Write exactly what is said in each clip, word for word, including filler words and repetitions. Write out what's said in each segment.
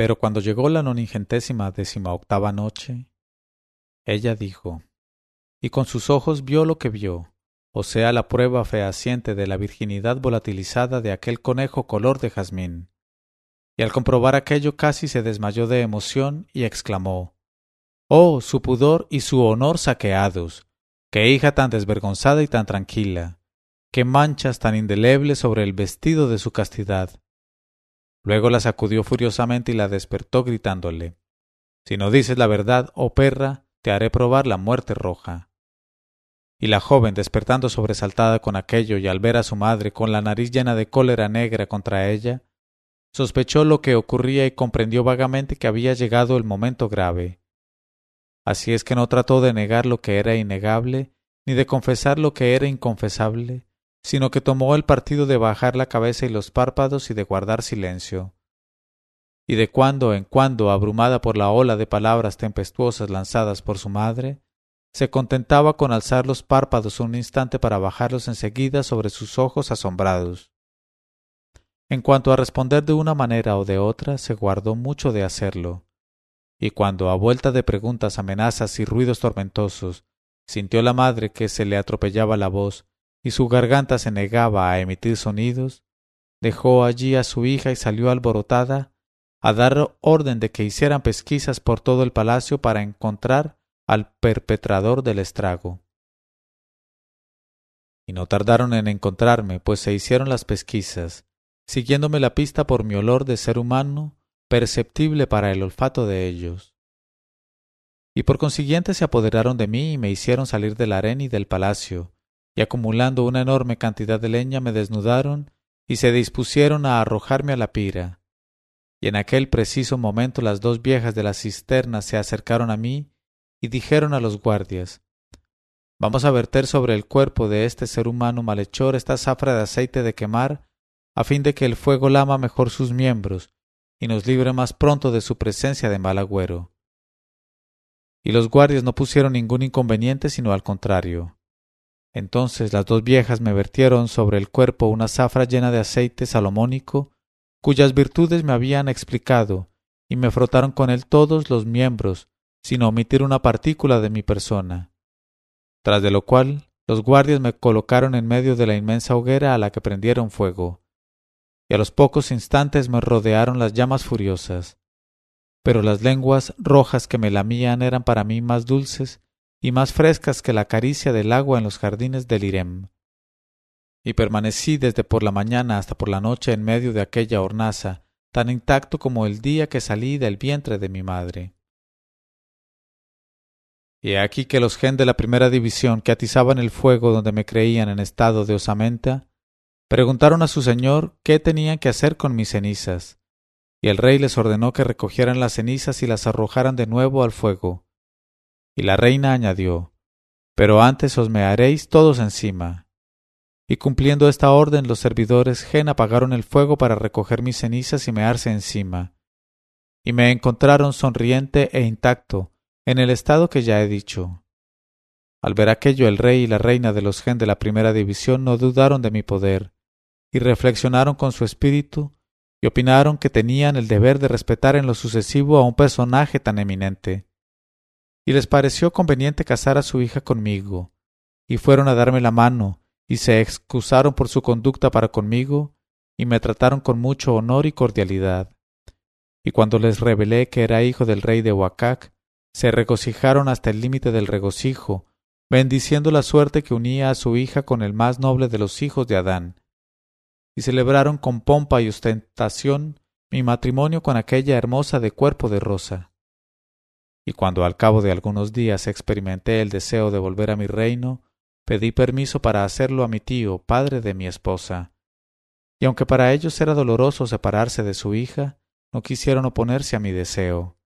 Pero cuando llegó la noningentésima décima octava noche, ella dijo, y con sus ojos vio lo que vio, o sea, la prueba fehaciente de la virginidad volatilizada de aquel conejo color de jazmín. Y al comprobar aquello casi se desmayó de emoción y exclamó, ¡oh, su pudor y su honor saqueados! ¡Qué hija tan desvergonzada y tan tranquila! ¡Qué manchas tan indelebles sobre el vestido de su castidad! Luego la sacudió furiosamente y la despertó gritándole, «Si no dices la verdad, oh perra, te haré probar la muerte roja». Y la joven, despertando sobresaltada con aquello y al ver a su madre con la nariz llena de cólera negra contra ella, sospechó lo que ocurría y comprendió vagamente que había llegado el momento grave. Así es que no trató de negar lo que era innegable, ni de confesar lo que era inconfesable, sino que tomó el partido de bajar la cabeza y los párpados y de guardar silencio. Y de cuando en cuando, abrumada por la ola de palabras tempestuosas lanzadas por su madre, se contentaba con alzar los párpados un instante para bajarlos enseguida sobre sus ojos asombrados. En cuanto a responder de una manera o de otra, se guardó mucho de hacerlo. Y cuando, a vuelta de preguntas, amenazas y ruidos tormentosos, sintió la madre que se le atropellaba la voz y su garganta se negaba a emitir sonidos, dejó allí a su hija y salió alborotada a dar orden de que hicieran pesquisas por todo el palacio para encontrar al perpetrador del estrago. Y no tardaron en encontrarme, pues se hicieron las pesquisas, siguiéndome la pista por mi olor de ser humano, perceptible para el olfato de ellos. Y por consiguiente se apoderaron de mí y me hicieron salir del harén y del palacio, y acumulando una enorme cantidad de leña me desnudaron y se dispusieron a arrojarme a la pira. Y en aquel preciso momento las dos viejas de la cisterna se acercaron a mí y dijeron a los guardias, «Vamos a verter sobre el cuerpo de este ser humano malhechor esta zafra de aceite de quemar, a fin de que el fuego lama mejor sus miembros, y nos libre más pronto de su presencia de mal agüero». Y los guardias no pusieron ningún inconveniente, sino al contrario. Entonces las dos viejas me vertieron sobre el cuerpo una zafra llena de aceite salomónico, cuyas virtudes me habían explicado, y me frotaron con él todos los miembros, sin omitir una partícula de mi persona. Tras de lo cual, los guardias me colocaron en medio de la inmensa hoguera a la que prendieron fuego. Y a los pocos instantes me rodearon las llamas furiosas. Pero las lenguas rojas que me lamían eran para mí más dulces y más frescas que la caricia del agua en los jardines del Irem. Y permanecí desde por la mañana hasta por la noche en medio de aquella hornaza, tan intacto como el día que salí del vientre de mi madre. Y aquí que los gen de la primera división que atizaban el fuego donde me creían en estado de osamenta, preguntaron a su señor qué tenían que hacer con mis cenizas, y el rey les ordenó que recogieran las cenizas y las arrojaran de nuevo al fuego. Y la reina añadió, «Pero antes os mearéis todos encima». Y cumpliendo esta orden, los servidores gen apagaron el fuego para recoger mis cenizas y mearse encima. Y me encontraron sonriente e intacto, en el estado que ya he dicho. Al ver aquello, el rey y la reina de los gen de la primera división no dudaron de mi poder, y reflexionaron con su espíritu y opinaron que tenían el deber de respetar en lo sucesivo a un personaje tan eminente. Y les pareció conveniente casar a su hija conmigo, y fueron a darme la mano y se excusaron por su conducta para conmigo y me trataron con mucho honor y cordialidad. Y cuando les revelé que era hijo del rey de Huacac, se regocijaron hasta el límite del regocijo, bendiciendo la suerte que unía a su hija con el más noble de los hijos de Adán. Y celebraron con pompa y ostentación mi matrimonio con aquella hermosa de cuerpo de rosa. Y cuando al cabo de algunos días experimenté el deseo de volver a mi reino, pedí permiso para hacerlo a mi tío, padre de mi esposa. Y aunque para ellos era doloroso separarse de su hija, no quisieron oponerse a mi deseo.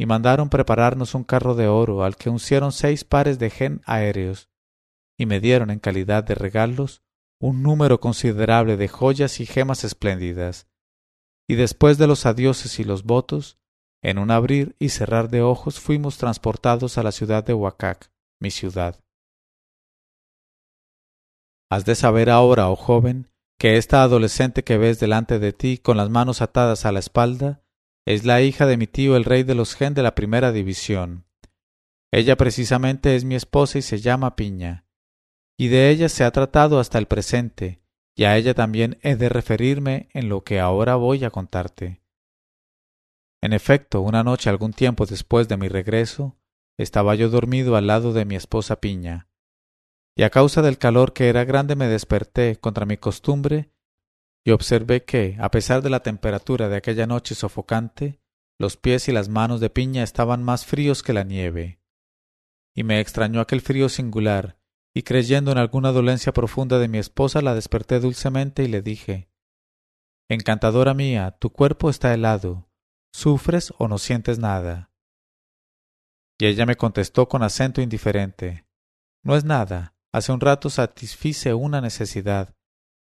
Y mandaron prepararnos un carro de oro al que uncieron seis pares de gen aéreos, y me dieron en calidad de regalos un número considerable de joyas y gemas espléndidas, y después de los adioses y los votos, en un abrir y cerrar de ojos fuimos transportados a la ciudad de Huacac, mi ciudad. Has de saber ahora, oh joven, que esta adolescente que ves delante de ti con las manos atadas a la espalda Es la hija de mi tío, el rey de los gen de la primera división. Ella precisamente es mi esposa y se llama Piña. Y de ella se ha tratado hasta el presente, y a ella también he de referirme en lo que ahora voy a contarte. En efecto, una noche algún tiempo después de mi regreso, estaba yo dormido al lado de mi esposa Piña, y a causa del calor que era grande me desperté contra mi costumbre y observé que, a pesar de la temperatura de aquella noche sofocante, los pies y las manos de Piña estaban más fríos que la nieve. Y me extrañó aquel frío singular, y creyendo en alguna dolencia profunda de mi esposa la desperté dulcemente y le dije: «Encantadora mía, tu cuerpo está helado. ¿Sufres o no sientes nada?». Y ella me contestó con acento indiferente: «No es nada. Hace un rato satisfice una necesidad,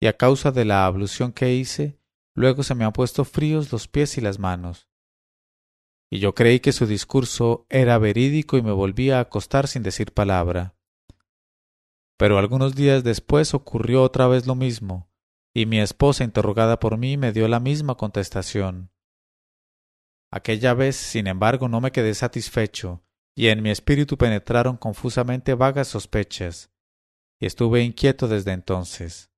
y a causa de la ablución que hice, luego se me han puesto fríos los pies y las manos». Y yo creí que su discurso era verídico y me volví a acostar sin decir palabra. Pero algunos días después ocurrió otra vez lo mismo, y mi esposa, interrogada por mí, me dio la misma contestación. Aquella vez, sin embargo, no me quedé satisfecho, y en mi espíritu penetraron confusamente vagas sospechas, y estuve inquieto desde entonces.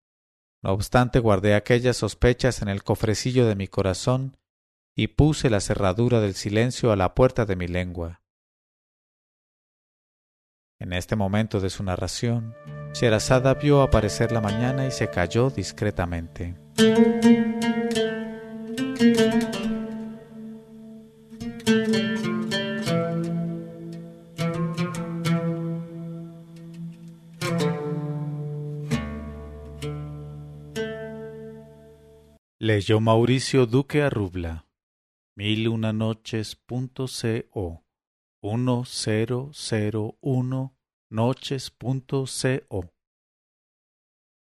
No obstante, guardé aquellas sospechas en el cofrecillo de mi corazón y puse la cerradura del silencio a la puerta de mi lengua. En este momento de su narración, Scherezada vio aparecer la mañana y se calló discretamente. Leyó Mauricio Duque Arrubla, Mil Una Noches punto co. uno cero cero uno noches punto co